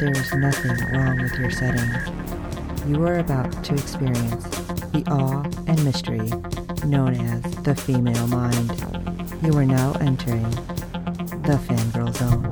there is nothing wrong with your settings. You are about to experience the awe and mystery known as the female mind. You are now entering the Fangirl Zone.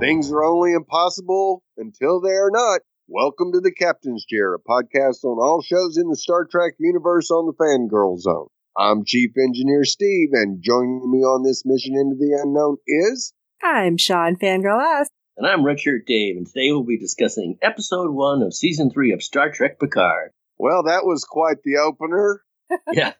Things are only impossible until they are not. Welcome to the Captain's Chair, a podcast on all shows in the Star Trek universe on the Fangirl Zone. I'm Chief Engineer Steve, and joining me on this mission into the unknown is... I'm Sean Fangirl S. And I'm Redshirt Dave, and today we'll be discussing Episode 1 of Season 3 of Star Trek Picard. Well, that was quite the opener. Yeah.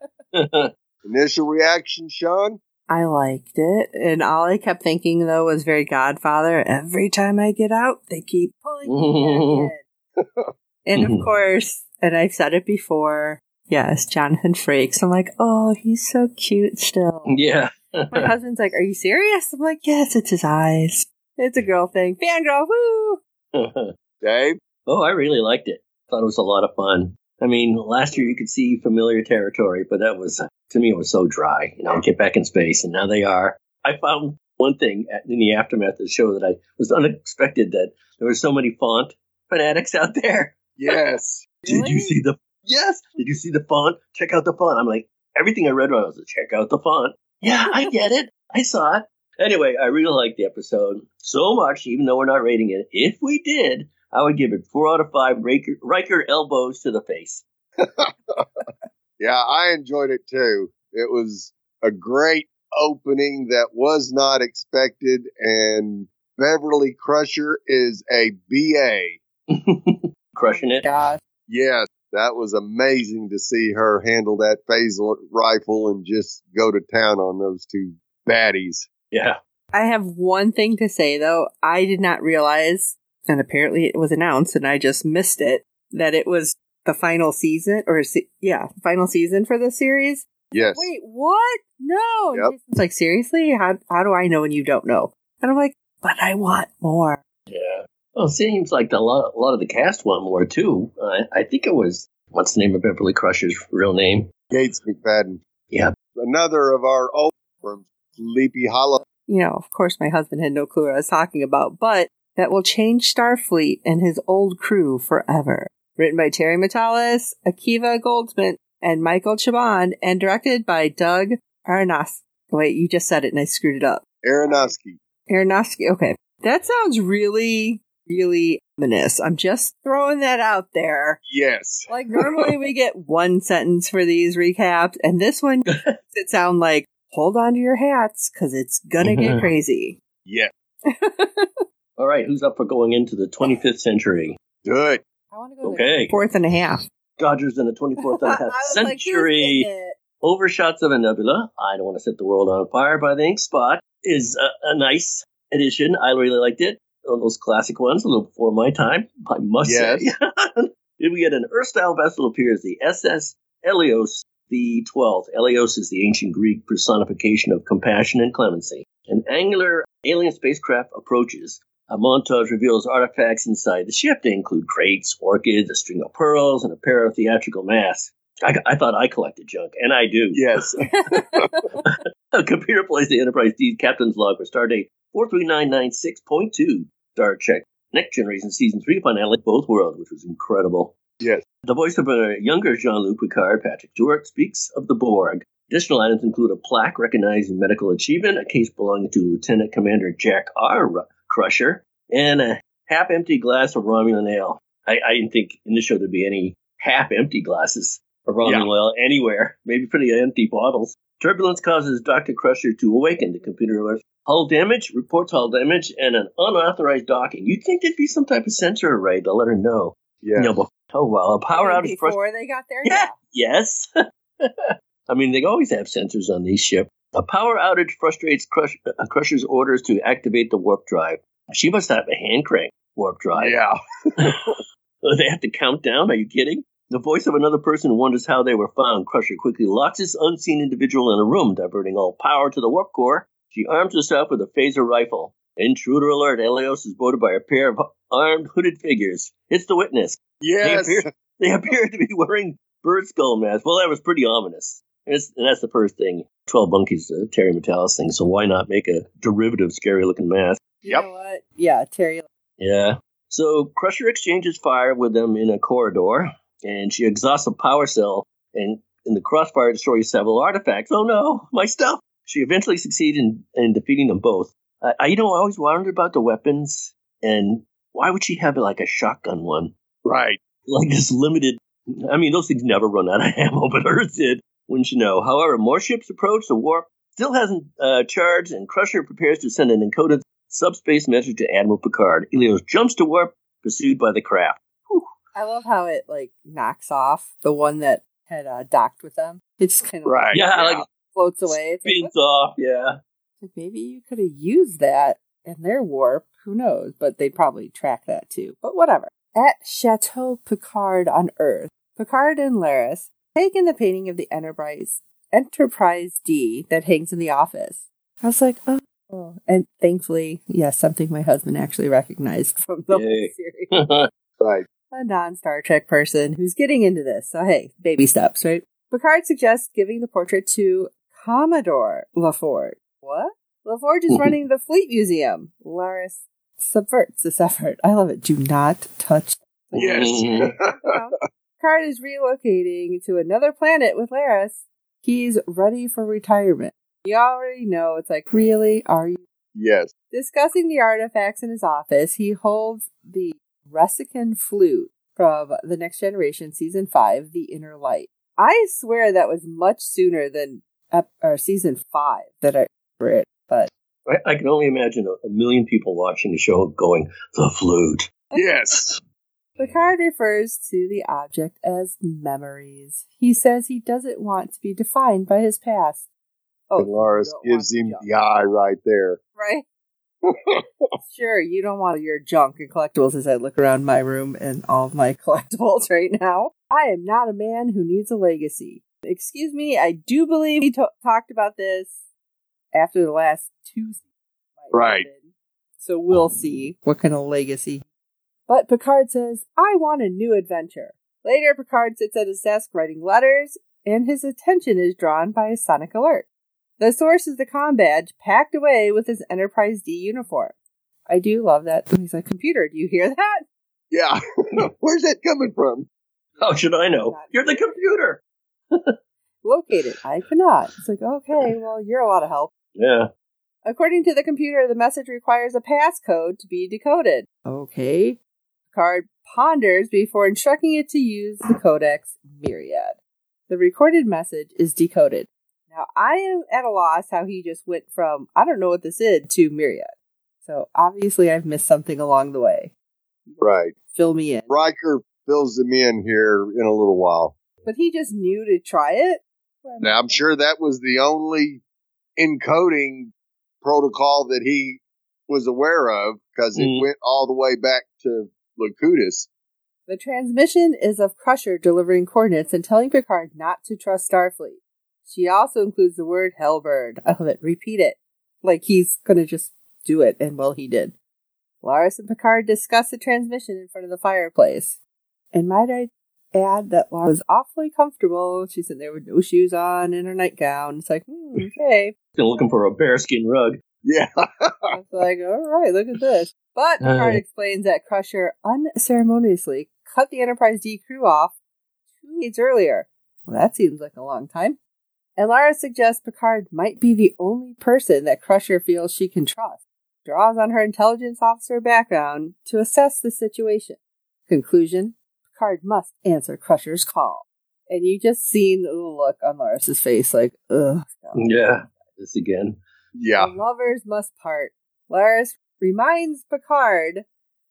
Initial reaction, Sean? I liked it, and all I kept thinking, though, was very Godfather. Every time I get out, they keep pulling me back in. And of course, and I've said it before... Yes, Jonathan Frakes. I'm like, oh, he's so cute still. Yeah. My husband's like, are you serious? I'm like, yes, it's his eyes. It's a girl thing. Fangirl, woo! Dave? Oh, I really liked it. Thought it was a lot of fun. I mean, last year you could see familiar territory, but that was, to me, it was so dry. You know, get back in space, and now they are. I found one thing in the aftermath of the show that I was unexpected that there were so many font fanatics out there. Yes. Really? Did you see the... Yes. Did you see the font? Check out the font. I'm like, everything I read about was check out the font. Yeah, I get it. I saw it. Anyway, I really liked the episode so much, even though we're not rating it. If we did, I would give it 4 out of 5 Riker elbows to the face. Yeah, I enjoyed it too. It was a great opening that was not expected, and Beverly Crusher is a BA. Crushing it. God. Yes. That was amazing to see her handle that phaser rifle and just go to town on those two baddies. Yeah. I have one thing to say, though. I did not realize, and apparently it was announced, and I just missed it, that it was the final season, final season for the series. Yes. Wait, what? No. Yep. It's like, seriously? How do I know when you don't know? And I'm like, but I want more. Yeah. Well, it seems like a lot of the cast want more, too. I think it was, what's the name of Beverly Crusher's real name? Gates McFadden. Yeah. Another of our old from Sleepy Hollow. You know, of course, my husband had no clue what I was talking about, but that will change Starfleet and his old crew forever. Written by Terry Matalas, Akiva Goldsmith, and Michael Chabon, and directed by Doug Aronofsky. Wait, you just said it and I screwed it up. Aronofsky, okay. That sounds really ominous. I'm just throwing that out there. Yes. Like, normally we get one sentence for these recaps, and this one makes it sound like, hold on to your hats, because it's gonna get crazy. Yeah. All right, who's up for going into the 25th century? Good. I want to go to the 4.5. Dodgers in the 24th and a half century. Like, overshots of a nebula. I don't want to set the world on fire, but I think Spot is a nice addition. I really liked it. One of those classic ones, a little before my time, I must say. Did we get an Earth-style vessel appears, the SS Helios the 12th. Helios is the ancient Greek personification of compassion and clemency. An angular alien spacecraft approaches. A montage reveals artifacts inside the ship. They include crates, orchids, a string of pearls, and a pair of theatrical masks. I thought I collected junk, and I do. Yes. A computer plays the Enterprise D Captain's Log for Stardate 43996.2. Star Trek Next Generation Season 3 finale, Both Worlds, which was incredible. Yes. The voice of a younger Jean-Luc Picard, Patrick Stewart, speaks of the Borg. Additional items include a plaque recognizing medical achievement, a case belonging to Lieutenant Commander Jack R. Crusher, and a half-empty glass of Romulan Ale. I didn't think in this show there'd be any half-empty glasses of Romulan Ale anywhere. Maybe pretty empty bottles. Turbulence causes Dr. Crusher to awaken. The computer alerts hull damage, and an unauthorized docking. You'd think there'd be some type of sensor array to let her know. Yeah. You know, a power outage. Before they got there? Yeah. Yes. I mean, they always have sensors on these ships. A power outage frustrates Crusher's orders to activate the warp drive. She must have a hand crank warp drive. Yeah. They have to count down? Are you kidding? The voice of another person who wonders how they were found. Crusher quickly locks this unseen individual in a room, diverting all power to the warp core. She arms herself with a phaser rifle. Intruder alert. Helios is boarded by a pair of armed, hooded figures. It's the Witness. Yes. They appear to be wearing bird skull masks. Well, that was pretty ominous. And that's the first thing. 12 Monkeys, Terry Matalas thing. So why not make a derivative scary-looking mask? Yep. You know what? Yeah, Terry. Yeah. So Crusher exchanges fire with them in a corridor, and she exhausts a power cell, and in the crossfire destroys several artifacts. Oh no, my stuff! She eventually succeeds in defeating them both. I always wondered about the weapons, and why would she have, like, a shotgun one? Right. Like, this limited... I mean, those things never run out of ammo, but hers did, wouldn't you know. However, more ships approach. The warp still hasn't charged, and Crusher prepares to send an encoded subspace message to Admiral Picard. Helios jumps to warp, pursued by the craft. Whew. I love how it, like, knocks off the one that had docked with them. It's kind of... Right. Yeah, like... Floats away. Spins off, yeah. Maybe you could have used that in their warp. Who knows? But they'd probably track that too. But whatever. At Chateau Picard on Earth, Picard and Laris take in the painting of the Enterprise D that hangs in the office. I was like, oh. And thankfully, yes, yeah, something my husband actually recognized from the series. Right. A non-Star Trek person who's getting into this. So hey, baby steps, right? Picard suggests giving the portrait to Commodore LaForge. What? LaForge is running the Fleet Museum. Laris subverts this effort. I love it. Do not touch. Yes. Picard is relocating to another planet with Laris. He's ready for retirement. You already know. It's like, really? Are you? Yes. Discussing the artifacts in his office, he holds the Ressikan flute from The Next Generation Season 5, The Inner Light. I swear that was much sooner than Season 5 that I read, but... I can only imagine a million people watching the show going, the flute. Yes! Picard refers to the object as memories. He says he doesn't want to be defined by his past. Oh, Laris gives him the eye right there. Right? Sure, you don't want your junk and collectibles as I look around my room and all of my collectibles right now. I am not a man who needs a legacy. Excuse me, I do believe he talked about this after the last two seasons. Right. So we'll see what kind of legacy. But Picard says, I want a new adventure. Later, Picard sits at his desk writing letters, and his attention is drawn by a sonic alert. The source is the comm badge packed away with his Enterprise D uniform. I do love that. He's like, computer, do you hear that? Yeah. Where's that coming from? How should I know? You're the computer. Located. I cannot. It's like, okay, well, you're a lot of help. Yeah. According to the computer, the message requires a passcode to be decoded. Okay. Picard ponders before instructing it to use the codex Myriad. The recorded message is decoded. Now, I am at a loss how he just went from, I don't know what this is, to Myriad. So, obviously, I've missed something along the way. Right. Fill me in. Riker fills him in here in a little while. But he just knew to try it? Now, I'm sure that was the only encoding protocol that he was aware of, because it went all the way back to Locutus. The transmission is of Crusher delivering coordinates and telling Picard not to trust Starfleet. She also includes the word Hellbird. I love it. Repeat it. Like he's going to just do it, and well, he did. Laris and Picard discuss the transmission in front of the fireplace. And might I add that Laura was awfully comfortable. She's in there with no shoes on and her nightgown. It's like, okay. Been looking for a bearskin rug. Yeah. It's like, all right, look at this. But Picard explains that Crusher unceremoniously cut the Enterprise D crew off 2 days earlier. Well, that seems like a long time. And Laura suggests Picard might be the only person that Crusher feels she can trust. Draws on her intelligence officer background to assess the situation. Conclusion. Picard must answer Crusher's call. And you just seen the look on Laris's face like, ugh. Yeah, this again. Yeah. The lovers must part. Laris reminds Picard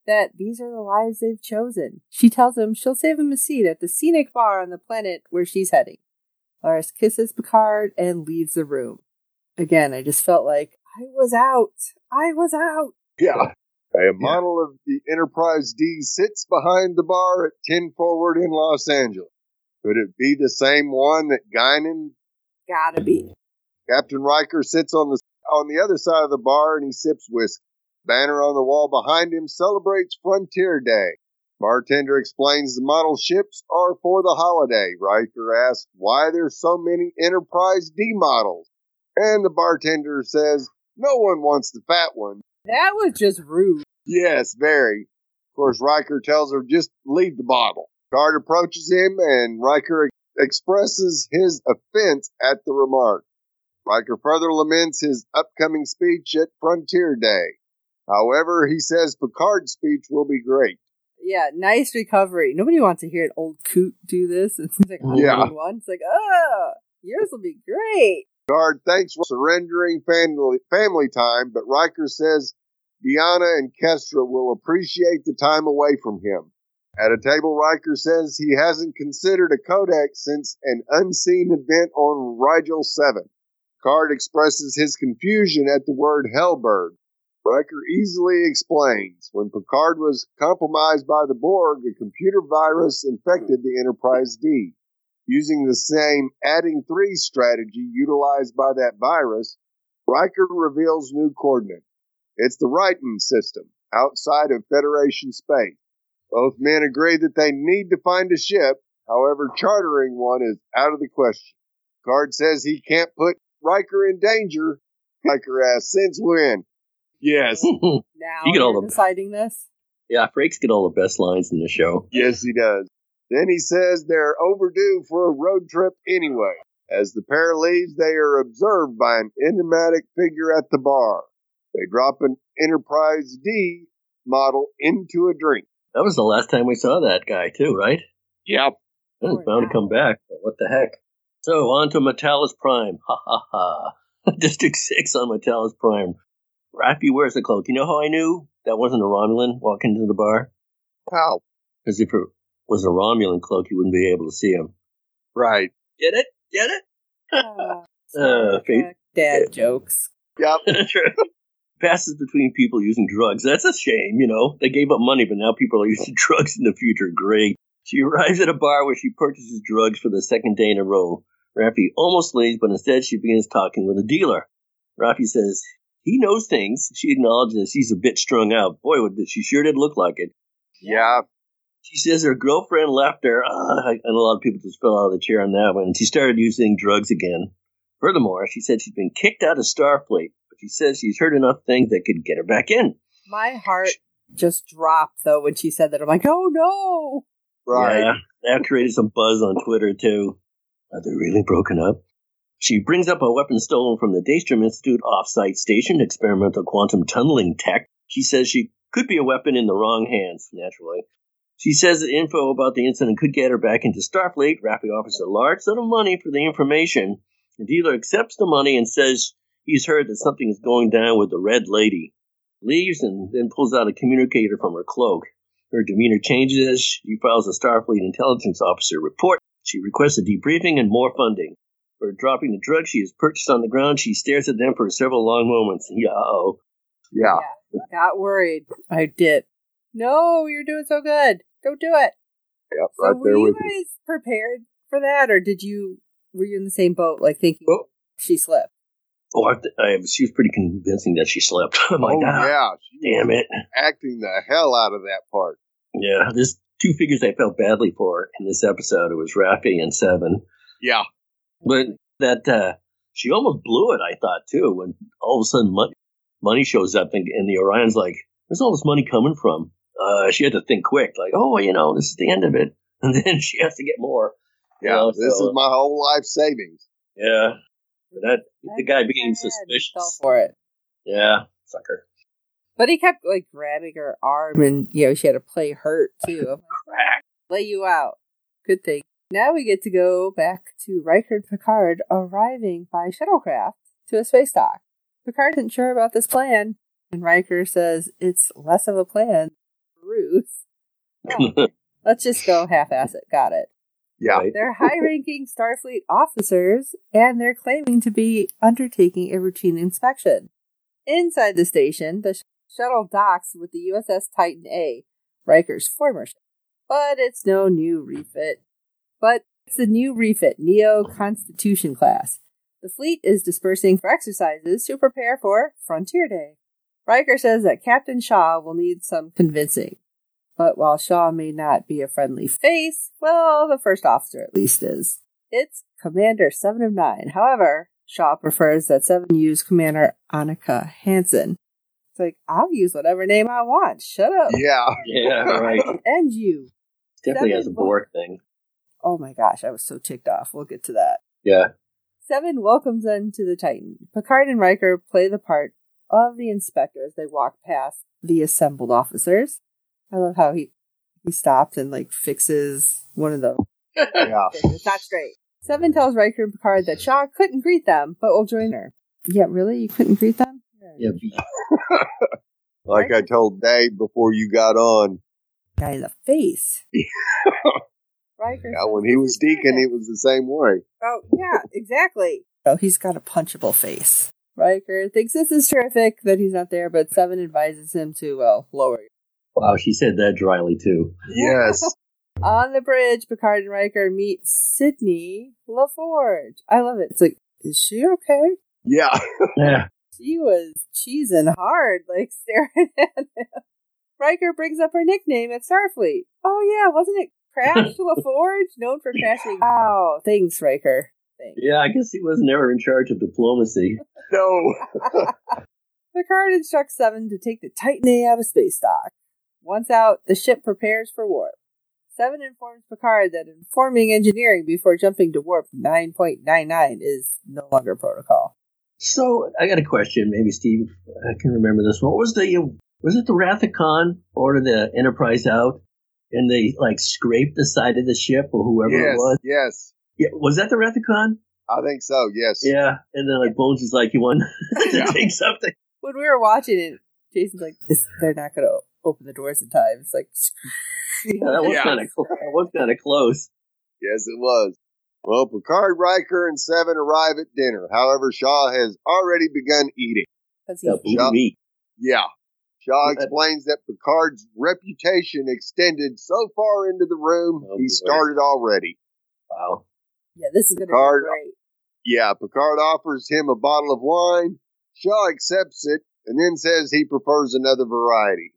that these are the lives they've chosen. She tells him she'll save him a seat at the scenic bar on the planet where she's heading. Laris kisses Picard and leaves the room. Again, I just felt like, I was out. Yeah. A model of the Enterprise D sits behind the bar at 10 Forward in Los Angeles. Could it be the same one that Guinan? Gotta be. Captain Riker sits on the other side of the bar and he sips whiskey. Banner on the wall behind him celebrates Frontier Day. Bartender explains the model ships are for the holiday. Riker asks why there's so many Enterprise D models. And the bartender says, no one wants the fat one. That was just rude. Yes, very. Of course, Riker tells her just leave the bottle. Picard approaches him and Riker expresses his offense at the remark. Riker further laments his upcoming speech at Frontier Day. However, he says Picard's speech will be great. Yeah, nice recovery. Nobody wants to hear an old coot do this. It seems like everyone. It's like, oh, yours will be great. Picard thanks for surrendering family time, but Riker says Deanna and Kestra will appreciate the time away from him. At a table, Riker says he hasn't considered a codex since an unseen event on Rigel 7. Picard expresses his confusion at the word Hellbird. Riker easily explains, when Picard was compromised by the Borg, a computer virus infected the Enterprise D. Using the same adding 3 strategy utilized by that virus, Riker reveals new coordinates. It's the Wrighton system, outside of Federation space. Both men agree that they need to find a ship, however, chartering one is out of the question. Picard says he can't put Riker in danger. Riker asks, since when? Yes. Now you're deciding this? Yeah, Frakes get all the best lines in the show. Yes, he does. Then he says they're overdue for a road trip anyway. As the pair leaves, they are observed by an enigmatic figure at the bar. They drop an Enterprise D model into a drink. That was the last time we saw that guy, too, right? Yep. That was bound to come back, but what the heck. So, on to Metallus Prime. Ha ha ha. District 6 on Metallus Prime. Rappy wears a cloak. You know how I knew that wasn't a Romulan walking into the bar? How? Because if it was a Romulan cloak, you wouldn't be able to see him. Right. Get it? Get it? Dad jokes. Yep. Passes between people using drugs. That's a shame, you know. They gave up money, but now people are using drugs in the future. Great. She arrives at a bar where she purchases drugs for the second day in a row. Rappy almost leaves, but instead she begins talking with a dealer. Rappy says he knows things. She acknowledges she's a bit strung out. Boy, she sure did look like it. Yeah. She says her girlfriend left her. And a lot of people just fell out of the chair on that one. And she started using drugs again. Furthermore, she said she's been kicked out of Starfleet. But she says she's heard enough things that could get her back in. My heart just dropped, though, when she said that. I'm like, oh, no. Right. Yeah, that created some buzz on Twitter, too. Are they really broken up? She brings up a weapon stolen from the Daystrom Institute off-site station, experimental quantum tunneling tech. She says she could be a weapon in the wrong hands, naturally. She says that info about the incident could get her back into Starfleet. Rappy offers a large sum of money for the information. The dealer accepts the money and says he's heard that something is going down with the Red Lady. Leaves and then pulls out a communicator from her cloak. Her demeanor changes. She files a Starfleet intelligence officer report. She requests a debriefing and more funding. For dropping the drug she has purchased on the ground, she stares at them for several long moments. Uh-oh. Yeah. Got worried. I did. No, you're doing so good. Don't do it. Yep, so right there with you. Were you guys prepared for that, or were you in the same boat, like thinking she slept? Oh, she was pretty convincing that she slept. I'm like, damn it. Acting the hell out of that part. Yeah, there's two figures I felt badly for in this episode. It was Rappy and Seven. Yeah. But that she almost blew it, I thought, too, when all of a sudden money shows up and the Orion's like, where's all this money coming from? She had to think quick, like, this is the end of it. And then she has to get more. Yeah, this is my whole life savings. Yeah. The guy became suspicious. Fell for it. Yeah, sucker. But he kept, like, grabbing her arm and, she had to play hurt, too. I'm like, crack. Lay you out. Good thing. Now we get to go back to Riker and Picard arriving by shuttlecraft to a space dock. Picard isn't sure about this plan, and Riker says it's less of a plan. Bruce. Oh, let's just go half-ass it. Got it. Yeah. They're high-ranking Starfleet officers, and they're claiming to be undertaking a routine inspection. Inside the station, the shuttle docks with the USS Titan A, Riker's former ship. But it's no new refit. But it's the new refit, Neo Constitution class. The fleet is dispersing for exercises to prepare for Frontier Day. Riker says that Captain Shaw will need some convincing. But while Shaw may not be a friendly face, well, the first officer at least is. It's Commander 7 of 9. However, Shaw prefers that 7 use Commander Annika Hansen. It's like, I'll use whatever name I want. Shut up. Yeah. Yeah, right. And you. Definitely has a Borg thing. Oh my gosh, I was so ticked off. We'll get to that. Yeah. 7 welcomes them to the Titan. Picard and Riker play the part of the inspector as they walk past the assembled officers. I love how he stops and, like, fixes one of them. Yeah. It's not straight. 7 tells Riker and Picard that Shaw couldn't greet them, but will join her. Yeah, really? You couldn't greet them? Yeah. Like I told Dave before you got on. Guy in the face. Riker. Yeah, when he was Deacon, he was the same way. Oh, yeah, exactly. Oh, he's got a punchable face. Riker thinks this is terrific that he's not there, but 7 advises him to, well, lower. Wow, she said that dryly, too. Yes. On the bridge, Picard and Riker meet Sydney LaForge. I love it. It's like, is she okay? Yeah. Yeah. She was cheesing hard, like staring at him. Riker brings up her nickname at Starfleet. Oh, yeah, wasn't it Crash LaForge? Known for crashing. Wow. Thanks, Riker. Thanks. Yeah, I guess he was never in charge of diplomacy. No. Picard instructs 7 to take the Titan A out of space dock. Once out, the ship prepares for warp. 7 informs Picard that informing engineering before jumping to warp 9.99 is no longer protocol. So, I got a question. Maybe Steve can remember this one. Was it the Wrath of Khan ordered the Enterprise out and they, like, scraped the side of the ship or whoever it was? Yes. Yeah, was that the Wrath of Khan? I think so, yes. Yeah, and then, like, Bones is like, you want to take something? When we were watching it, Jason's like, they're not going to open the doors in time. It's like, that was kind of close. Yes, it was. Well, Picard, Riker, and 7 arrive at dinner. However, Shaw has already begun eating. Shaw explains that Picard's reputation extended so far into the room, he started already. Wow. Yeah, this is going to be great. Yeah, Picard offers him a bottle of wine. Shaw accepts it. And then says he prefers another variety.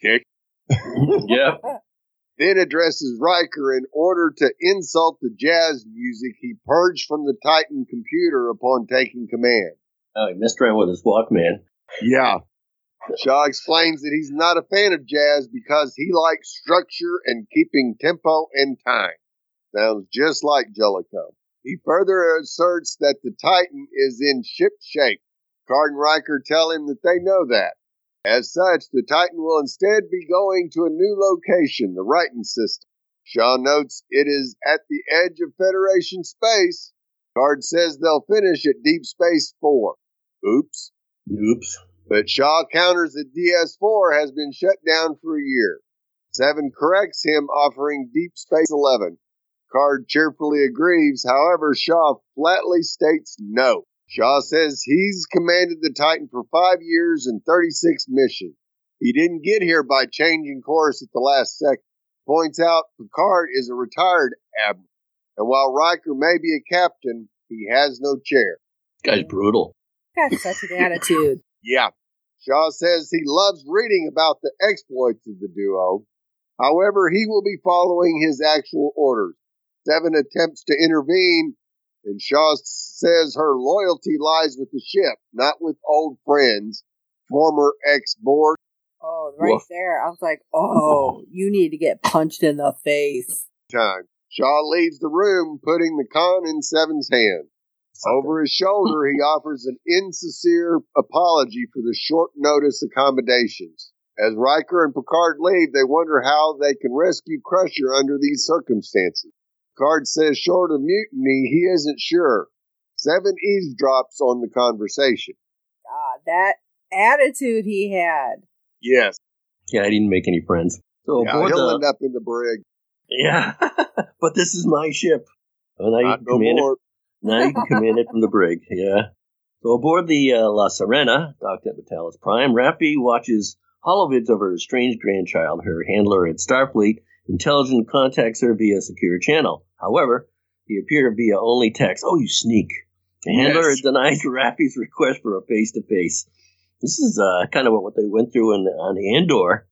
Kick. Yeah. Then addresses Riker in order to insult the jazz music he purged from the Titan computer upon taking command. Oh, he messed around with his Walkman. Yeah. Shaw explains that he's not a fan of jazz because he likes structure and keeping tempo and time. Sounds just like Jellicoe. He further asserts that the Titan is in ship shape. Picard and Riker tell him that they know that. As such, the Titan will instead be going to a new location, the Wrighton system. Shaw notes it is at the edge of Federation space. Picard says they'll finish at Deep Space 4. Oops. But Shaw counters that DS4 has been shut down for a year. 7 corrects him, offering Deep Space 11. Picard cheerfully agrees, however, Shaw flatly states no. Shaw says he's commanded the Titan for 5 years and 36 missions. He didn't get here by changing course at the last second. Points out Picard is a retired admiral, and while Riker may be a captain, he has no chair. This guy's brutal. That's such an attitude. Yeah. Shaw says he loves reading about the exploits of the duo. However, he will be following his actual orders. 7 attempts to intervene, and Shaw says her loyalty lies with the ship, not with old friends, former ex-Borg. Oh, right there. I was like, oh, you need to get punched in the face. Shaw leaves the room, putting the con in Seven's hand. Over his shoulder, he offers an insincere apology for the short-notice accommodations. As Riker and Picard leave, they wonder how they can rescue Crusher under these circumstances. Picard says short of mutiny, he isn't sure. 7 eavesdrops on the conversation. Ah, that attitude he had. Yes. Yeah, I didn't make any friends. So yeah, he'll end up in the brig. Yeah, but this is my ship. And I command it from the brig, yeah. So aboard the La Sirena, docked at Metallus Prime, Raffi watches holovids of her estranged grandchild, her handler at Starfleet. Intelligent contacts her via secure channel. However, he appeared via only text. Oh, you sneak. The handler denies Raffi's request for a face-to-face. This is kind of what they went through on Andor.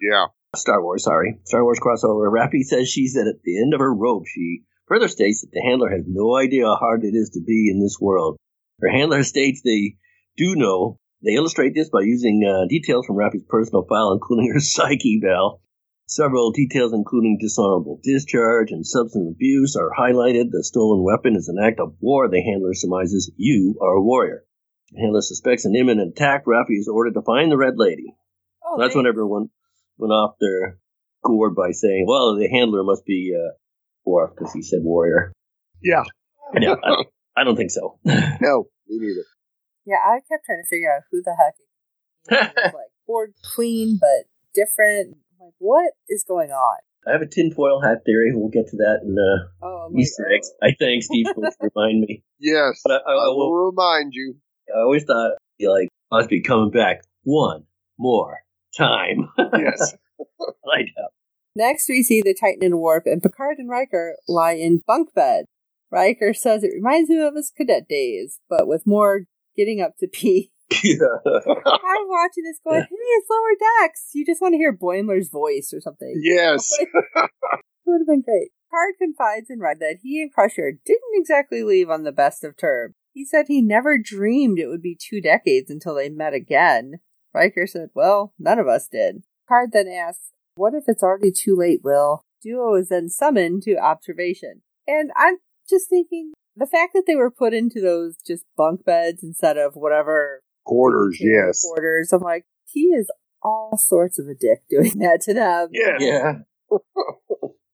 Yeah. Star Wars, sorry. Star Wars crossover. Raffi says she's at the end of her rope. She further states that the handler has no idea how hard it is to be in this world. Her handler states they do know. They illustrate this by using details from Raffi's personal file, including her psyche valve. Several details, including dishonorable discharge and substance abuse, are highlighted. The stolen weapon is an act of war, the handler surmises. You are a warrior. The handler suspects an imminent attack. Raffi is ordered to find the Red Lady. Oh, so that's when everyone went off their gourd by saying, well, the handler must be dwarf, because he said warrior. Yeah. Yeah, I don't think so. No, me neither. Yeah, I kept trying to figure out who the heck it was, like Borg Queen, but different. Like, what is going on? I have a tinfoil hat theory. We'll get to that in Easter eggs. I thank Steve for reminding me. Yes, but I will remind you. I always thought, like, Osby coming back one more time. Yes. Light up. Next, we see the Titan and Warp, and Picard and Riker lie in bunk bed. Riker says it reminds him of his cadet days, but with more getting up to pee. Yeah. I'm watching this going, hey, it's Lower Decks. You just want to hear Boimler's voice or something. Yes. It would have been great. Picard confides in Riker that he and Crusher didn't exactly leave on the best of terms. He said he never dreamed it would be 2 decades until they met again. Riker said, well, none of us did. Picard then asks, what if it's already too late, Will? Duo is then summoned to observation. And I'm just thinking, the fact that they were put into those just bunk beds instead of whatever... Quarters, yes. Quarters. I'm like, he is all sorts of a dick doing that to them. Yes. Yeah. That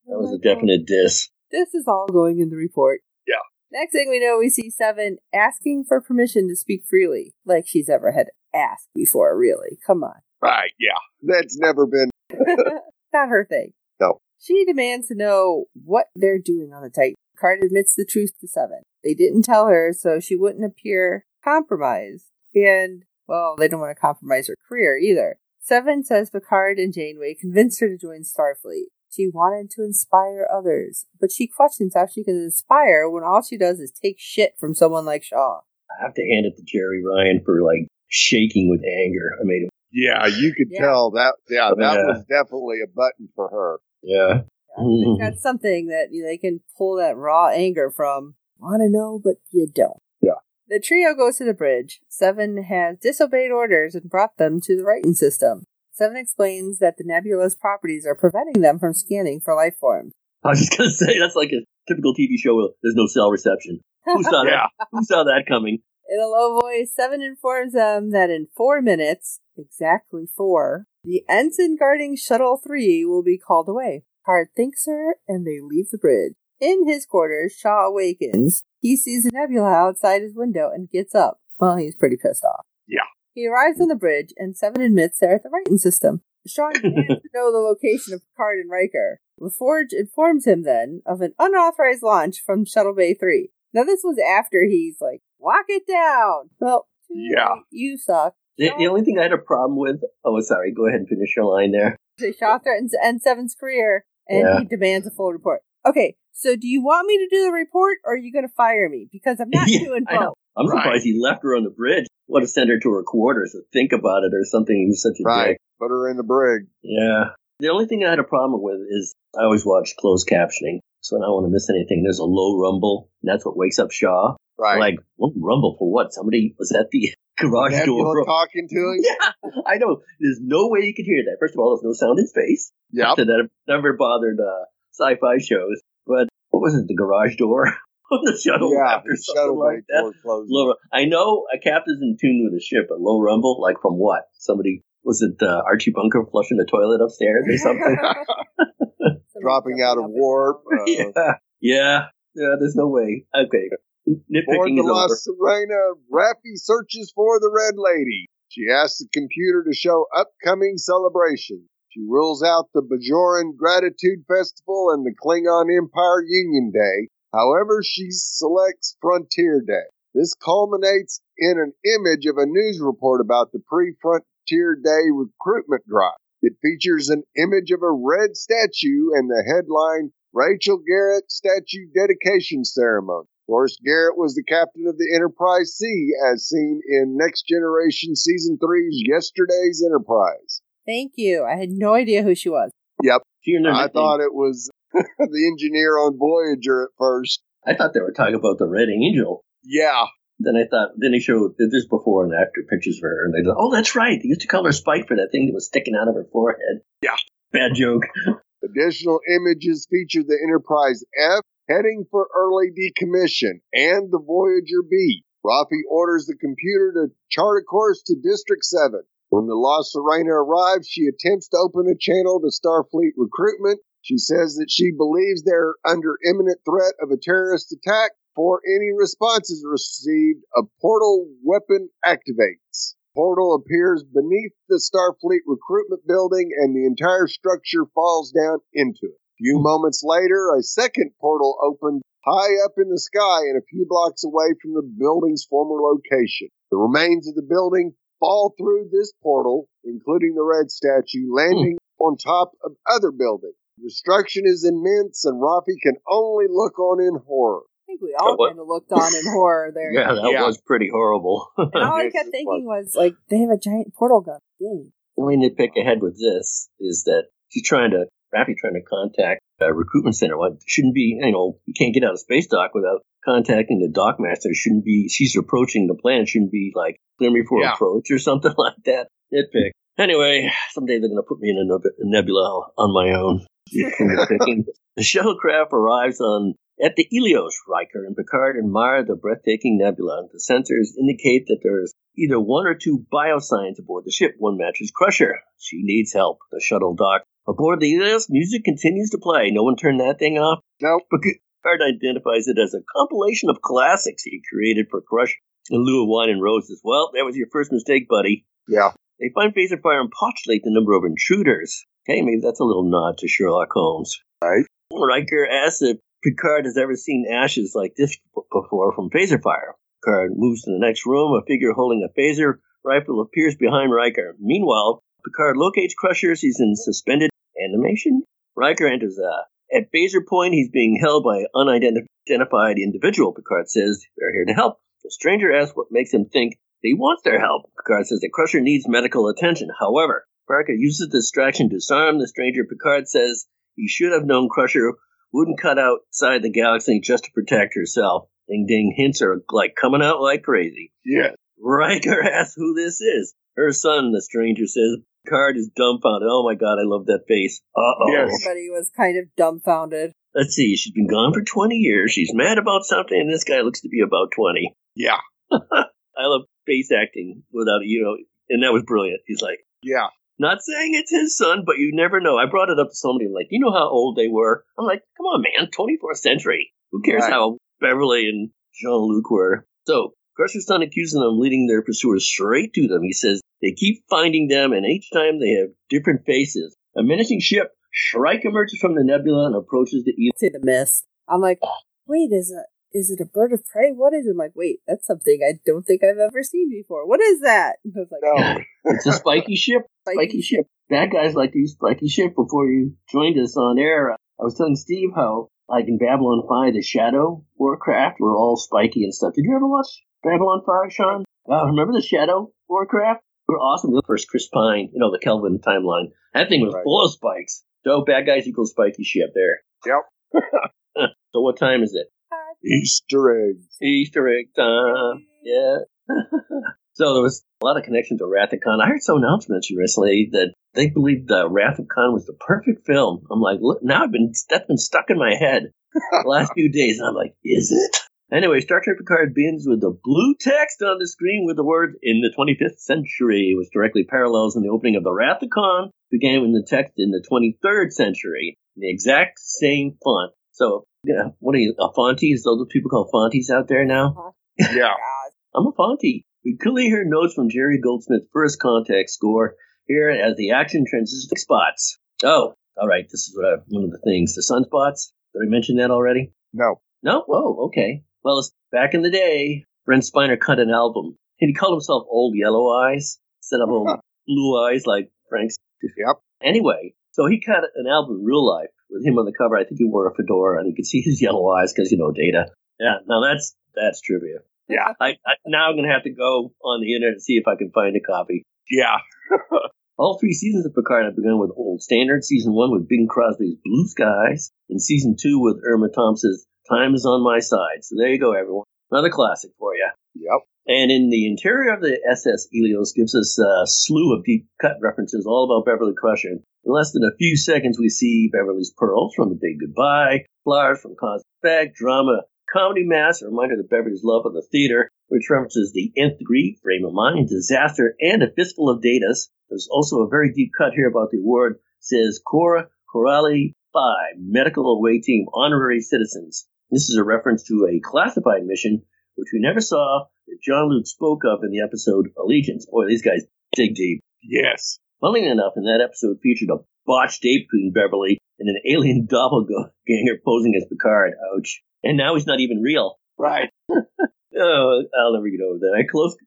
was a definite diss. This is all going in the report. Yeah. Next thing we know, we see Seven asking for permission to speak freely, like she's ever had asked before, really. Come on. Right, yeah. That's never been... Not her thing. No. She demands to know what they're doing on the Titan. Picard admits the truth to Seven. They didn't tell her, so she wouldn't appear compromised. And, well, they don't want to compromise her career either. Seven says Picard and Janeway convinced her to join Starfleet. She wanted to inspire others, but she questions how she can inspire when all she does is take shit from someone like Shaw. I have to hand it to Jerry Ryan for, like, shaking with anger. I mean, yeah, you could tell that. Yeah, that was definitely a button for her. Yeah. That's something that they can pull that raw anger from. Want to know, but you don't. The trio goes to the bridge. Seven has disobeyed orders and brought them to the Wrighton system. Seven explains that the nebula's properties are preventing them from scanning for life forms. I was just going to say, that's like a typical TV show where there's no cell reception. Who saw that? Who saw that coming? In a low voice, Seven informs them that in 4 minutes, exactly 4, the ensign guarding Shuttle 3 will be called away. Picard thanks her, and they leave the bridge. In his quarters, Shaw awakens. He sees a nebula outside his window and gets up. Well, he's pretty pissed off. Yeah. He arrives on the bridge, and Seven admits they're at the Wrighton system. Shaw demands to know the location of Picard and Riker. LaForge informs him then of an unauthorized launch from Shuttle Bay 3. Now, this was after he's like, walk it down. Well, you suck. The only thing I had a problem with... Oh, sorry. Go ahead and finish your line there. Shaw threatens to end Seven's career, and he demands a full report. Okay. So do you want me to do the report, or are you going to fire me? Because I'm not doing both. I'm surprised he left her on the bridge. Would have sent her to her quarters to think about it or something. He was such a dick. Put her in the brig. Yeah. The only thing I had a problem with is I always watch closed captioning, so I don't want to miss anything. There's a low rumble, and that's what wakes up Shaw. Right. I'm like, low rumble for what? Somebody was at the garage door talking to him? Yeah. I know. There's no way you could hear that. First of all, there's no sound in space. Yeah. After that, I've never bothered sci-fi shows. But what was it, the garage door on the shuttle? Yeah, after the shuttle like that. Door I know a captain's in tune with a ship, but low rumble, like from what? Somebody, was it Archie Bunker flushing the toilet upstairs or something? Dropping out of warp. Yeah, there's no way. Okay, nitpicking is over. Board the La Sirena, Raffi searches for the Red Lady. She asks the computer to show upcoming celebration. She rules out the Bajoran Gratitude Festival and the Klingon Empire Union Day. However, she selects Frontier Day. This culminates in an image of a news report about the pre-Frontier Day recruitment drive. It features an image of a red statue and the headline, Rachel Garrett Statue Dedication Ceremony. Of course, Garrett was the captain of the Enterprise C, as seen in Next Generation Season 3's Yesterday's Enterprise. Thank you. I had no idea who she was. Yep. I thought it was the engineer on Voyager at first. I thought they were talking about the Red Angel. Yeah. Then I thought, then they showed this before and after pictures of her, and they thought, oh, that's right. They used to call her Spike for that thing that was sticking out of her forehead. Yeah. Bad joke. Additional images feature the Enterprise F heading for early decommission and the Voyager B. Rafi orders the computer to chart a course to District 7. When the La Sirena arrives, she attempts to open a channel to Starfleet recruitment. She says that she believes they're under imminent threat of a terrorist attack. For any responses received, a portal weapon activates. Portal appears beneath the Starfleet recruitment building, and the entire structure falls down into it. A few moments later, a second portal opened high up in the sky and a few blocks away from the building's former location. The remains of the building fall through this portal, including the red statue, landing on top of other buildings. Destruction is immense, and Rafi can only look on in horror. I think we all kind of looked on in horror there. Yeah, that was pretty horrible. And all I kept thinking was, like, they have a giant portal gun. Ooh. The only nitpick I had with this is that she's Rafi trying to contact a recruitment center. What shouldn't be, you can't get out of space dock without contacting the dock master. She's approaching the planet. Shouldn't be like, clear me for approach or something like that. Nitpick. Anyway, someday they're going to put me in a nebula on my own. The shuttlecraft arrives at the Helios. Riker and Picard admire the breathtaking nebula. The sensors indicate that there is either one or two biosigns aboard the ship. One matches Crusher. She needs help. The shuttle dock aboard the Helios. Music continues to play. No one turned that thing off. No. Picard identifies it as a compilation of classics he created for Crusher in lieu of wine and roses. Well, that was your first mistake, buddy. Yeah. They find phaser fire and postulate the number of intruders. Hey, maybe that's a little nod to Sherlock Holmes. Right. Riker asks if Picard has ever seen ashes like this before from phaser fire. Picard moves to the next room. A figure holding a phaser rifle appears behind Riker. Meanwhile, Picard locates Crusher. He's in suspended animation. Riker enters. At phaser point, he's being held by an unidentified individual. Picard says they're here to help. The stranger asks what makes him think they want their help. Picard says that Crusher needs medical attention. However, Riker uses distraction to disarm the stranger. Picard says he should have known Crusher wouldn't cut outside the galaxy just to protect herself. Ding ding, hints are like coming out like crazy. Yeah. Riker asks who this is. Her son, the stranger says. Picard is dumbfounded. Oh my god, I love that face. Uh-oh. Yes. Everybody was kind of dumbfounded. Let's see, she's been gone for 20 years. She's mad about something, and this guy looks to be about 20. Yeah. I love face acting without, and that was brilliant. He's like, yeah. Not saying it's his son, but you never know. I brought it up to somebody, like, you know how old they were? I'm like, come on, man, 24th century. Who cares how Beverly and Jean-Luc were? So, Crusher's son accusing them of leading their pursuers straight to them. He says they keep finding them, and each time they have different faces. A menacing ship, Shrike emerges from the nebula and approaches the east. To the mist. I'm like, wait, is it a bird of prey? What is it? I'm like, wait, that's something I don't think I've ever seen before. What is that? I was like, no. It's a spiky ship. Spiky ship. Bad guys like to use spiky ship. Before you joined us on air, I was telling Steve how, like in Babylon 5, the Shadow Warcraft were all spiky and stuff. Did you ever watch Babylon 5, Sean? Remember the Shadow Warcraft? They were awesome. First Chris Pine, the Kelvin timeline. That thing was full of spikes. So bad guys equal spiky ship there. Yep. So what time is it? Easter eggs. Easter egg time. Yeah. So there was a lot of connection to Wrath of Khan. I heard some announcements recently that they believed Wrath of Khan was the perfect film. I'm like, look, now that's been stuck in my head the last few days. And I'm like, is it? Anyway, Star Trek Picard begins with the blue text on the screen with the word, in the 25th century, which directly parallels in the opening of the Wrath of Khan, began with the text in the 23rd century, in the exact same font. So, yeah, what are you, a Fonty? Is those people called Fonties out there now? Yeah. I'm a Fonty. We clearly hear notes from Jerry Goldsmith's First Contact score here as the action transitions to spots. Oh, all right, this is one of the things. The sunspots, did I mention that already? No. No? Oh, okay. Well, back in the day, Brent Spiner cut an album, and he called himself Old Yellow Eyes instead of Old Blue Eyes like Frank's. Yep. Anyway, so he cut an album in real life with him on the cover. I think he wore a fedora, and you could see his yellow eyes because, you know, Data. Yeah, now that's trivia. Yeah. I now I'm going to have to go on the internet and see if I can find a copy. Yeah. All three seasons of Picard have begun with Old Standard. Season 1 with Bing Crosby's Blue Skies, and Season 2 with Irma Thompson's Time is on My Side. So there you go, everyone. Another classic for you. Yep. And in the interior of the SS Helios gives us a slew of deep-cut references all about Beverly Crusher. In less than a few seconds, we see Beverly's Pearls from The Big Goodbye, Flowers from Cosmic Effect, Drama, Comedy Mass, a reminder of Beverly's love of the theater, which references The Nth Degree, Frame of Mind, Disaster, and A Fistful of Datas. There's also a very deep cut here about the award. It says, Cora Corrali Phi, Medical Away Team, Honorary Citizens. This is a reference to a classified mission, which we never saw, that John Luke spoke of in the episode Allegiance. Boy, these guys dig deep. Yes. Funnily enough, in that episode featured a botched date between Beverly and an alien doppelganger posing as Picard. Ouch. And now he's not even real. Right. Oh, I'll never get over that.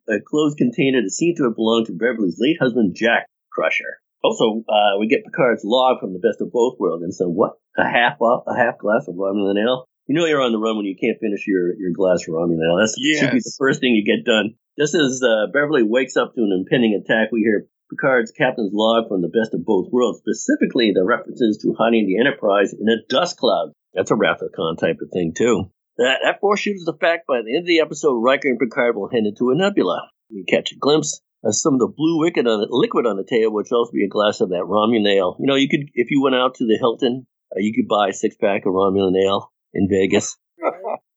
A closed container that seemed to have belonged to Beverly's late husband, Jack Crusher. Also, we get Picard's log from The Best of Both Worlds. And so what? A half glass of Romulan Ale? You know you're on the run when you can't finish your glass of Romulan Ale. That should be the first thing you get done. Just as Beverly wakes up to an impending attack, we hear Picard's captain's log from The Best of Both Worlds, specifically the references to hiding the Enterprise in a dust cloud. That's a Wrath of Khan type of thing, too. That foreshadows the fact by the end of the episode, Riker and Picard will head into a nebula. We catch a glimpse of some of the blue liquid on the table, which will also be a glass of that Romulan Ale. You know, you could, if you went out to the Hilton, you could buy a six-pack of Romulan Ale in Vegas.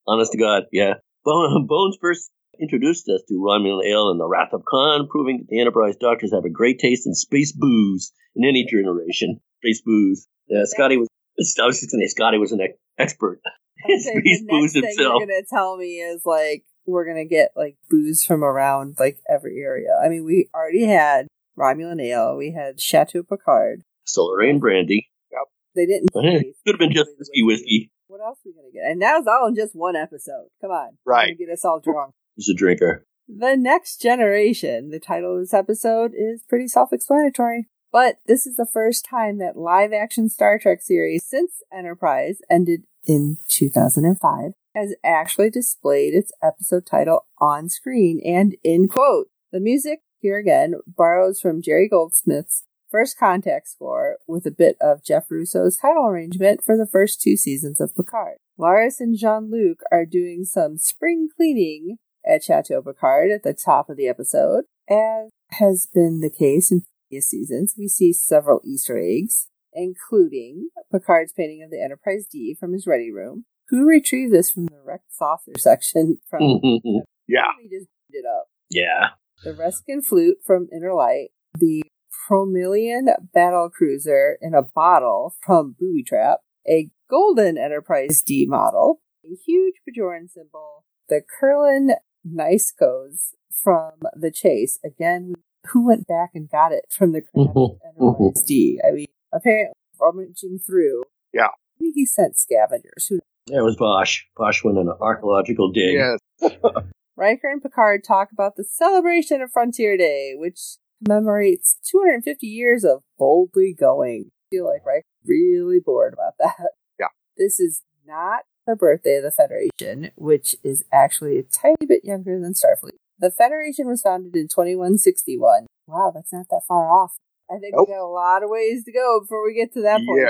Honest to God, yeah. Bones first introduced us to Romulan Ale and the Wrath of Khan, proving that the Enterprise doctors have a great taste in space booze in any generation. Space booze. Scotty was an expert. Space booze thing himself. You're gonna tell me is like we're gonna get like booze from around like every area. I mean, we already had Romulan Ale, we had Chateau Picard, Solarian brandy. Yep. They didn't. It could have been just whiskey. What else are we gonna get? And that was all in just one episode. Come on, right? Get us all drunk. Who's a drinker? The Next Generation. The title of this episode is pretty self-explanatory. But this is the first time that live-action Star Trek series since Enterprise ended in 2005 has actually displayed its episode title on screen and in quote. The music, here again, borrows from Jerry Goldsmith's First Contact score with a bit of Jeff Russo's title arrangement for the first two seasons of Picard. Laris and Jean-Luc are doing some spring cleaning at Chateau Picard at the top of the episode, as has been the case in seasons. We see several Easter eggs, including Picard's painting of the Enterprise D from his ready room. Who retrieved this from the wrecked saucer section? From yeah, he just it up. Yeah, the Ressikan flute from Inner Light, the Promillion battle cruiser in a bottle from Booby Trap, a golden Enterprise D model, a huge Bajoran symbol, the Curlin Nicecoes from The Chase. Again. Who went back and got it from the Enterprise D? I mean, apparently, rummaging through. Yeah. Maybe he sent scavengers. Who knows? Yeah, it was Bosch. Bosch went on an archaeological dig. Yes. Riker and Picard talk about the celebration of Frontier Day, which commemorates 250 years of boldly going. I feel like Riker's really bored about that. Yeah. This is not the birthday of the Federation, which is actually a tiny bit younger than Starfleet. The Federation was founded in 2161. Wow, that's not that far off. I think Nope. We got a lot of ways to go before we get to that point,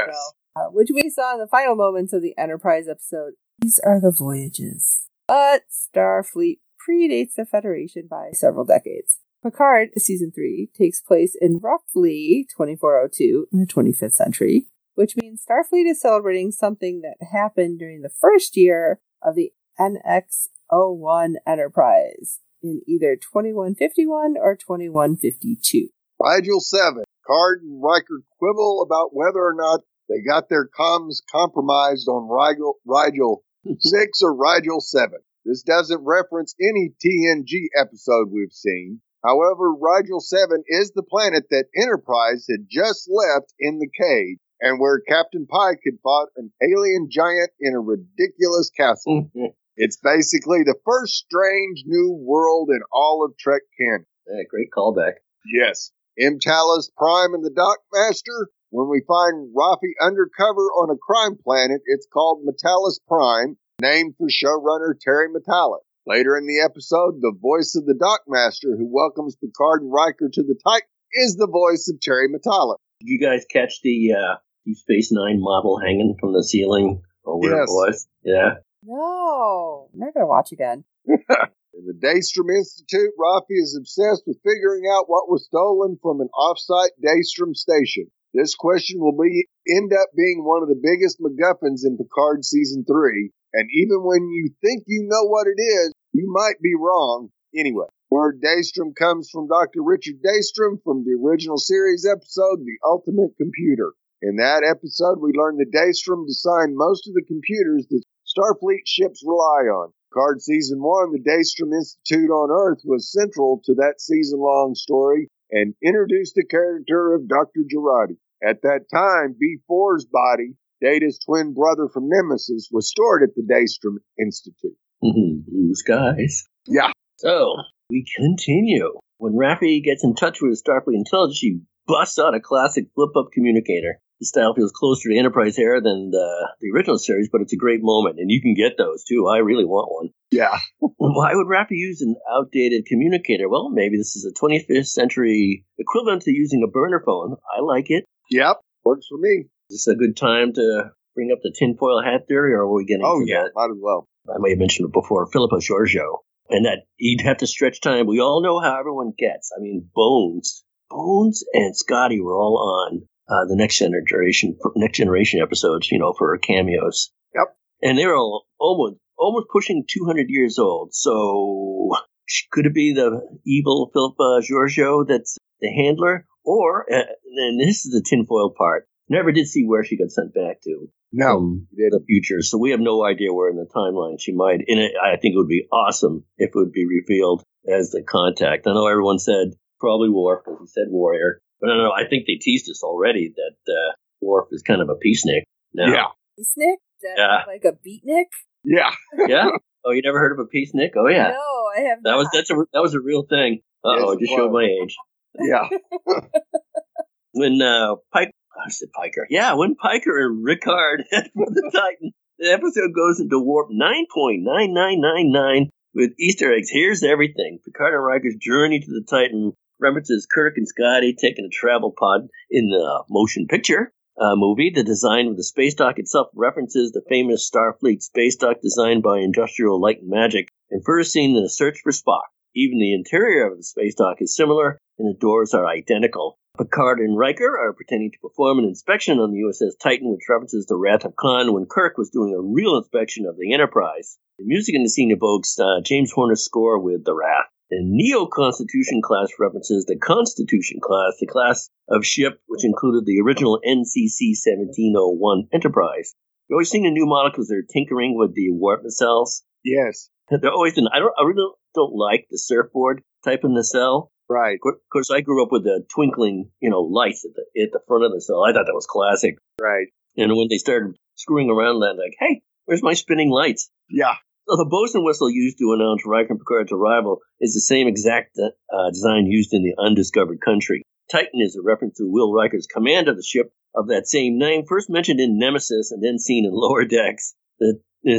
though. Which we saw in the final moments of the Enterprise episode. These are the voyages. But Starfleet predates the Federation by several decades. Picard, Season 3, takes place in roughly 2402 in the 25th century, which means Starfleet is celebrating something that happened during the first year of the NX-01 Enterprise. In either 2151 or 2152. Rigel 7. Picard and Riker quibble about whether or not they got their comms compromised on Rigel 6 or Rigel 7. This doesn't reference any TNG episode we've seen. However, Rigel 7 is the planet that Enterprise had just left in the cage, and where Captain Pike had fought an alien giant in a ridiculous castle. It's basically the first strange new world in all of Trek canon. Yeah, great callback. Yes. Metallus Prime and the Dockmaster. When we find Rafi undercover on a crime planet, it's called Metallus Prime, named for showrunner Terry Matalas. Later in the episode, the voice of the Dockmaster who welcomes Picard and Riker to the Titan is the voice of Terry Matalas. Did you guys catch the Deep Space Nine model hanging from the ceiling or where it was? Yeah. No. I'm not going to watch again. In the Daystrom Institute, Rafi is obsessed with figuring out what was stolen from an off-site Daystrom station. This question will end up being one of the biggest MacGuffins in Picard Season 3, and even when you think you know what it is, you might be wrong. Anyway, word Daystrom comes from Dr. Richard Daystrom from the original series episode, The Ultimate Computer. In that episode, we learned that Daystrom designed most of the computers that Starfleet ships rely on. Picard Season 1, the Daystrom Institute on Earth, was central to that season-long story and introduced the character of Dr. Girardi. At that time, B4's body, Data's twin brother from Nemesis, was stored at the Daystrom Institute. Mm-hmm. Blue skies. Yeah. So, we continue. When Raffi gets in touch with his Starfleet intelligence, she busts out a classic flip-up communicator. The style feels closer to Enterprise era than the original series, but it's a great moment, and you can get those, too. I really want one. Yeah. Why would Raffi use an outdated communicator? Well, maybe this is a 25th century equivalent to using a burner phone. I like it. Yep. Works for me. Is this a good time to bring up the tinfoil hat theory, or are we getting into that? Oh, yeah, might as well. I may have mentioned it before. Philippa Georgiou. And that you'd have to stretch time. We all know how everyone gets. I mean, Bones and Scotty were all on the next generation episodes, you know, for cameos. Yep. And they were all almost pushing 200 years old. So could it be the evil Philippa Georgiou that's the handler? Or, and this is the tinfoil part, never did see where she got sent back to. No. The future. So we have no idea where in the timeline she might. And I think it would be awesome if it would be revealed as the contact. I know everyone said probably Worf, because he said warrior. But no, I think they teased us already that Worf is kind of a peacenik now. Yeah. Peacenik? Like a beatnik? Yeah. Yeah? Oh, you never heard of a peacenik? Oh, yeah. No, I have not. That was a real thing. Uh-oh, yes, just showed my age. Yeah. When Piker and Rickard head for the Titan, the episode goes into warp 9.9999 with Easter eggs. Here's everything. Picard and Riker's journey to the Titan references Kirk and Scotty taking a travel pod in the motion picture movie. The design of the space dock itself references the famous Starfleet space dock designed by Industrial Light and Magic and first seen in A Search for Spock. Even the interior of the space dock is similar, and the doors are identical. Picard and Riker are pretending to perform an inspection on the USS Titan, which references the Wrath of Khan when Kirk was doing a real inspection of the Enterprise. The music in the scene evokes James Horner's score with The Wrath. The Neo-Constitution class references the Constitution class, the class of ship which included the original NCC 1701 Enterprise. You're always seeing the new model because they're tinkering with the warp nacelles. Yes. They're always in. I really don't like the surfboard type of nacelle. Right. Of course, I grew up with the twinkling, lights at the front of the cell. I thought that was classic. Right. And when they started screwing around that, like, hey, where's my spinning lights? Yeah. So the bosun whistle used to announce Riker and Picard's arrival is the same exact design used in The Undiscovered Country. Titan is a reference to Will Riker's command of the ship of that same name, first mentioned in Nemesis and then seen in Lower Decks. I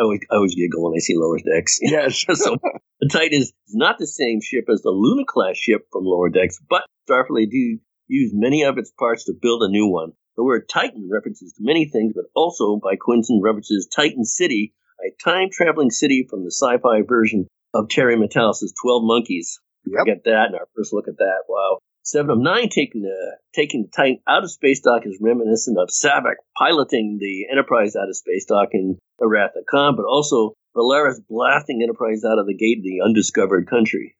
always giggle when I see Lower Decks. Yes. So the Titan is not the same ship as the Luna-class ship from Lower Decks, but Starfleet do use many of its parts to build a new one. The word Titan references to many things, but also, by coincidence, references Titan City, a time-traveling city from the sci-fi version of Terry Matalas' 12 Monkeys. Yep. Forget that, and our first look at that. Wow. 7 of 9 taking the Titan out of space dock is reminiscent of Saavik piloting the Enterprise out of space dock in The Wrath of Khan, but also Velaris blasting Enterprise out of the gate of the Undiscovered Country.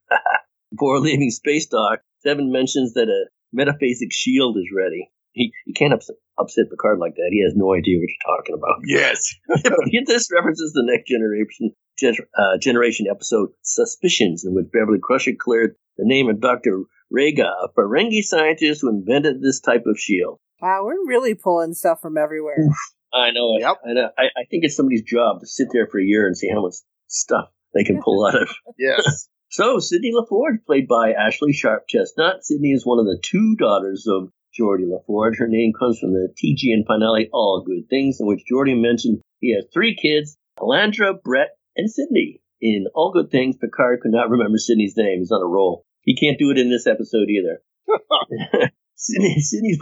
Before leaving space dock, Seven mentions that a metaphasic shield is ready. He can't upset Picard like that. He has no idea what you're talking about. Yes. This references the Next Generation episode, Suspicions, in which Beverly Crusher cleared the name of Dr. Rega, a Ferengi scientist who invented this type of shield. Wow, we're really pulling stuff from everywhere. I know it. Yep. I know. I think it's somebody's job to sit there for a year and see how much stuff they can pull out of. Yes. So Sidney LaForge, played by Ashley Sharp Chestnut. Sidney is one of the two daughters of Geordi LaForge. Her name comes from the TGN finale, All Good Things, in which Geordi mentioned he has three kids, Elandra, Brett, and Sidney. In All Good Things, Picard could not remember Sidney's name. He's on a roll. He can't do it in this episode either. Sidney's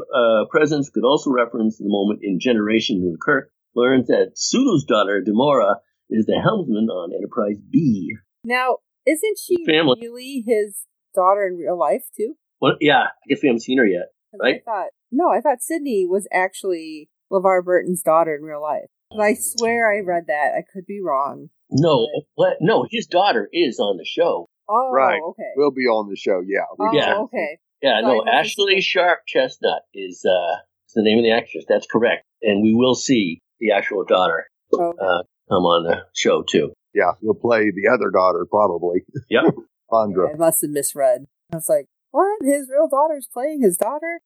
presence could also reference the moment in Generation when Kirk learns that Sulu's daughter, Demora, is the helmsman on Enterprise B. Now, isn't she really his daughter in real life, too? Well, yeah, I guess we haven't seen her yet, right? I thought Sidney was actually LeVar Burton's daughter in real life. But I swear I read that. I could be wrong. No, but... no, his daughter is on the show. Oh, right. Okay. We'll be on the show, yeah. Okay. Yeah, so Ashley Sharp Chestnut is the name of the actress. That's correct. And we will see the actual daughter come on the show, too. Yeah, you'll play the other daughter, probably. Yep. Andra. I must have misread. I was like, what? His real daughter's playing his daughter?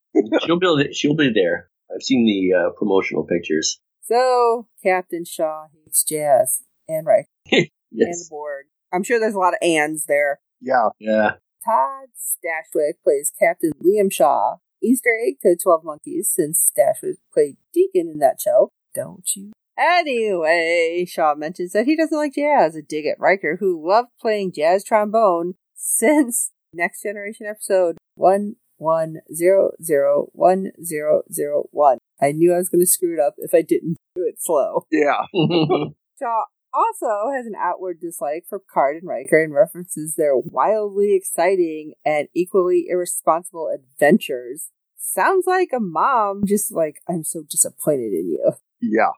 She'll be there. I've seen the promotional pictures. So, Captain Shaw hates jazz. And Riker. Yes. And the Borg. I'm sure there's a lot of ands there. Yeah. Yeah. Todd Stashwick plays Captain Liam Shaw. Easter egg to 12 Monkeys, since Stashwick played Deacon in that show. Don't you? Anyway, Shaw mentions that he doesn't like jazz, a dig at Riker, who loved playing jazz trombone since Next Generation episode 11001001. I knew I was going to screw it up if I didn't do it slow. Yeah. Shaw also has an outward dislike for Picard and Riker and references their wildly exciting and equally irresponsible adventures. Sounds like a mom, just like, I'm so disappointed in you. Yeah.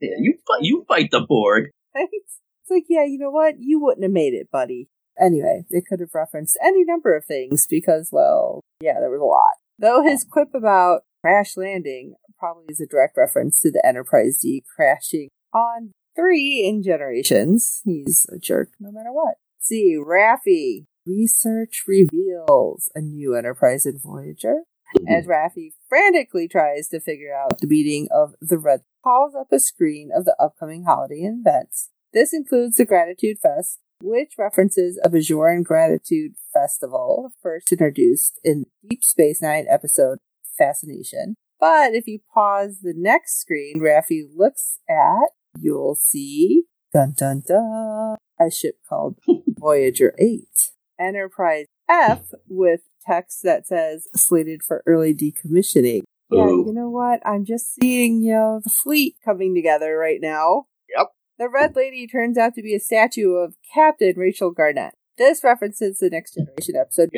Yeah, you fight the Borg. Right? It's like, yeah, you know what? You wouldn't have made it, buddy. Anyway, they could have referenced any number of things because, well, yeah, there was a lot. Though his quip about crash landing probably is a direct reference to the Enterprise D crashing on 3 in Generations. He's a jerk no matter what. Let's see, Raffi. Research reveals a new Enterprise in Voyager. As Raffi frantically tries to figure out the beating of the Red, calls up a screen of the upcoming holiday events. This includes the Gratitude Fest, which references a Bajoran Gratitude Festival, first introduced in Deep Space Nine episode Fascination. But if you pause the next screen Raffi looks at, you'll see, dun dun dun, a ship called Voyager 8. Enterprise F with text that says slated for early decommissioning. Yeah, you know what? I'm just seeing, the fleet coming together right now. Yep. The Red Lady turns out to be a statue of Captain Rachel Garnett. This references the Next Generation episode.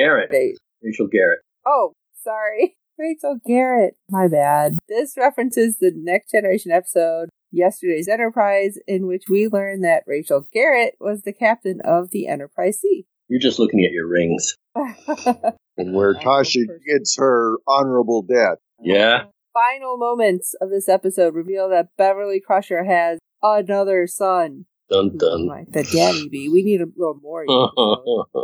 Rachel Garrett. Oh, sorry. Rachel Garrett. My bad. This references the Next Generation episode, Yesterday's Enterprise, in which we learn that Rachel Garrett was the captain of the Enterprise C. You're just looking at your rings. And where Tasha gets her honorable death. Yeah. Final moments of this episode reveal that Beverly Crusher has another son. Dun dun. Like the daddy bee. We need a little more.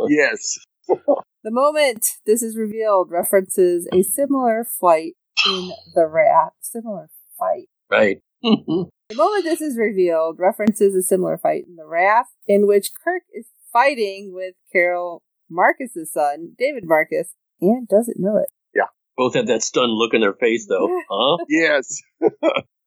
Yes. The moment this is revealed references a similar flight in the Rat. Similar fight. Right. The moment this is revealed references a similar fight in the Wrath, in which Kirk is fighting with Carol Marcus's son, David Marcus, and doesn't know it. Yeah. Both have that stunned look in their face, though. Huh? Yes.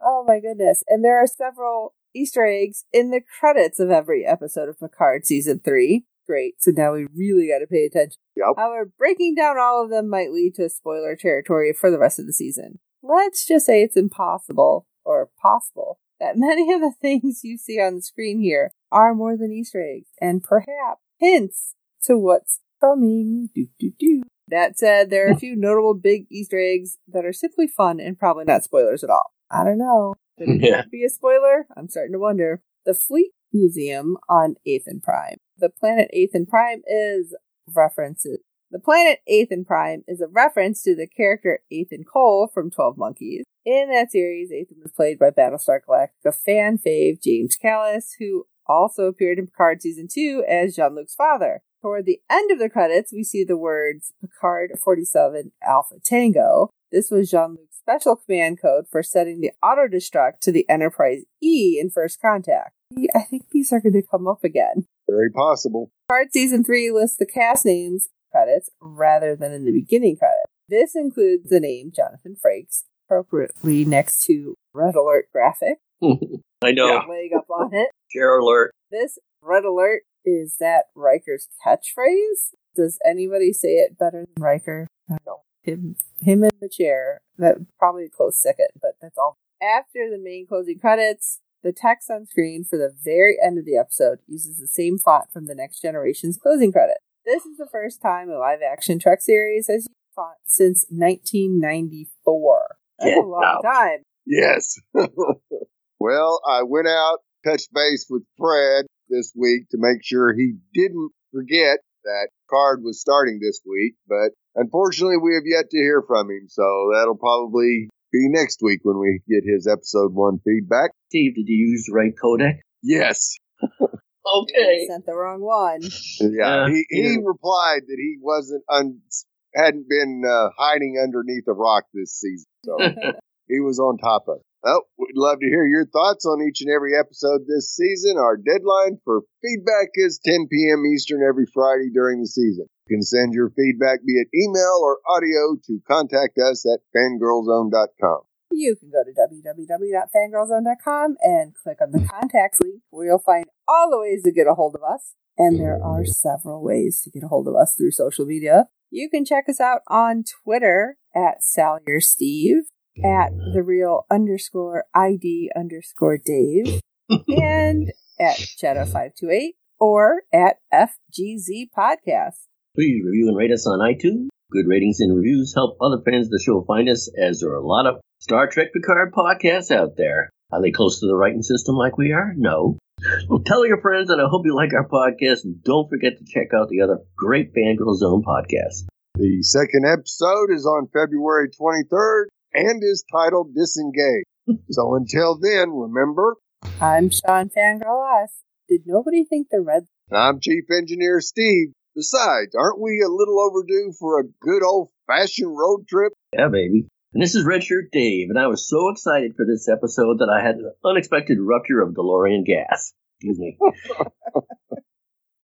Oh, my goodness. And there are several Easter eggs in the credits of every episode of Picard Season 3. Great. So now we really got to pay attention. Yep. However, breaking down all of them might lead to spoiler territory for the rest of the season. Let's just say it's impossible. Or possible that many of the things you see on the screen here are more than Easter eggs, and perhaps hints to what's coming. That said, there are a few notable big Easter eggs that are simply fun and probably not spoilers at all. I don't know. Could it be a spoiler? I'm starting to wonder. The Fleet Museum on Athan Prime. The planet Athan Prime is a reference to the character Athan Cole from 12 Monkeys. In that series, Athan was played by Battlestar Galactica fan fave James Callis, who also appeared in Picard Season 2 as Jean-Luc's father. Toward the end of the credits, we see the words Picard 47 Alpha Tango. This was Jean-Luc's special command code for setting the auto-destruct to the Enterprise E in First Contact. I think these are going to come up again. Very possible. Picard Season 3 lists the cast names credits rather than in the beginning credits. This includes the name Jonathan Frakes, appropriately next to Red Alert graphic. I know. Got leg up on it. Share alert. This Red Alert, is that Riker's catchphrase? Does anybody say it better than Riker? I don't know. Him in the chair. That probably a close second, but that's all. After the main closing credits, the text on screen for the very end of the episode uses the same font from the Next Generation's closing credit. This is the first time a live-action Trek series has used font since 1994. That's a long time. Yes. Well, I went out, touched base with Fred this week to make sure he didn't forget that Picard was starting this week, but unfortunately we have yet to hear from him, so that'll probably be next week when we get his episode 1 feedback. Steve, did you use the right codec? Yes. Okay. He sent the wrong one. Yeah, he replied that he hadn't been hiding underneath a rock this season, so he was on top of it. Oh, we'd love to hear your thoughts on each and every episode this season. Our deadline for feedback is 10 p.m. Eastern every Friday during the season. You can send your feedback via email or audio to contact us at fangirlzone.com. You can go to www.fangirlzone.com and click on the contacts link, where you'll find all the ways to get a hold of us. And there are several ways to get a hold of us through social media. You can check us out on Twitter at SallierSteve. At @thereal_id_Dave and at Shadow528 or at FGZ Podcast. Please review and rate us on iTunes. Good ratings and reviews help other fans of the show find us, as there are a lot of Star Trek Picard podcasts out there. Are they close to the Wrighton system like we are? No. Well, tell your friends, and I hope you like our podcast, and don't forget to check out the other great Fangirl Zone podcasts. The second episode is on February 23rd. And is titled Disengage. So until then, remember... I'm Sean Fangirl S. Did nobody think the red... I'm Chief Engineer Steve. Besides, aren't we a little overdue for a good old-fashioned road trip? Yeah, baby. And this is Redshirt Dave, and I was so excited for this episode that I had an unexpected rupture of DeLorean gas. Excuse me.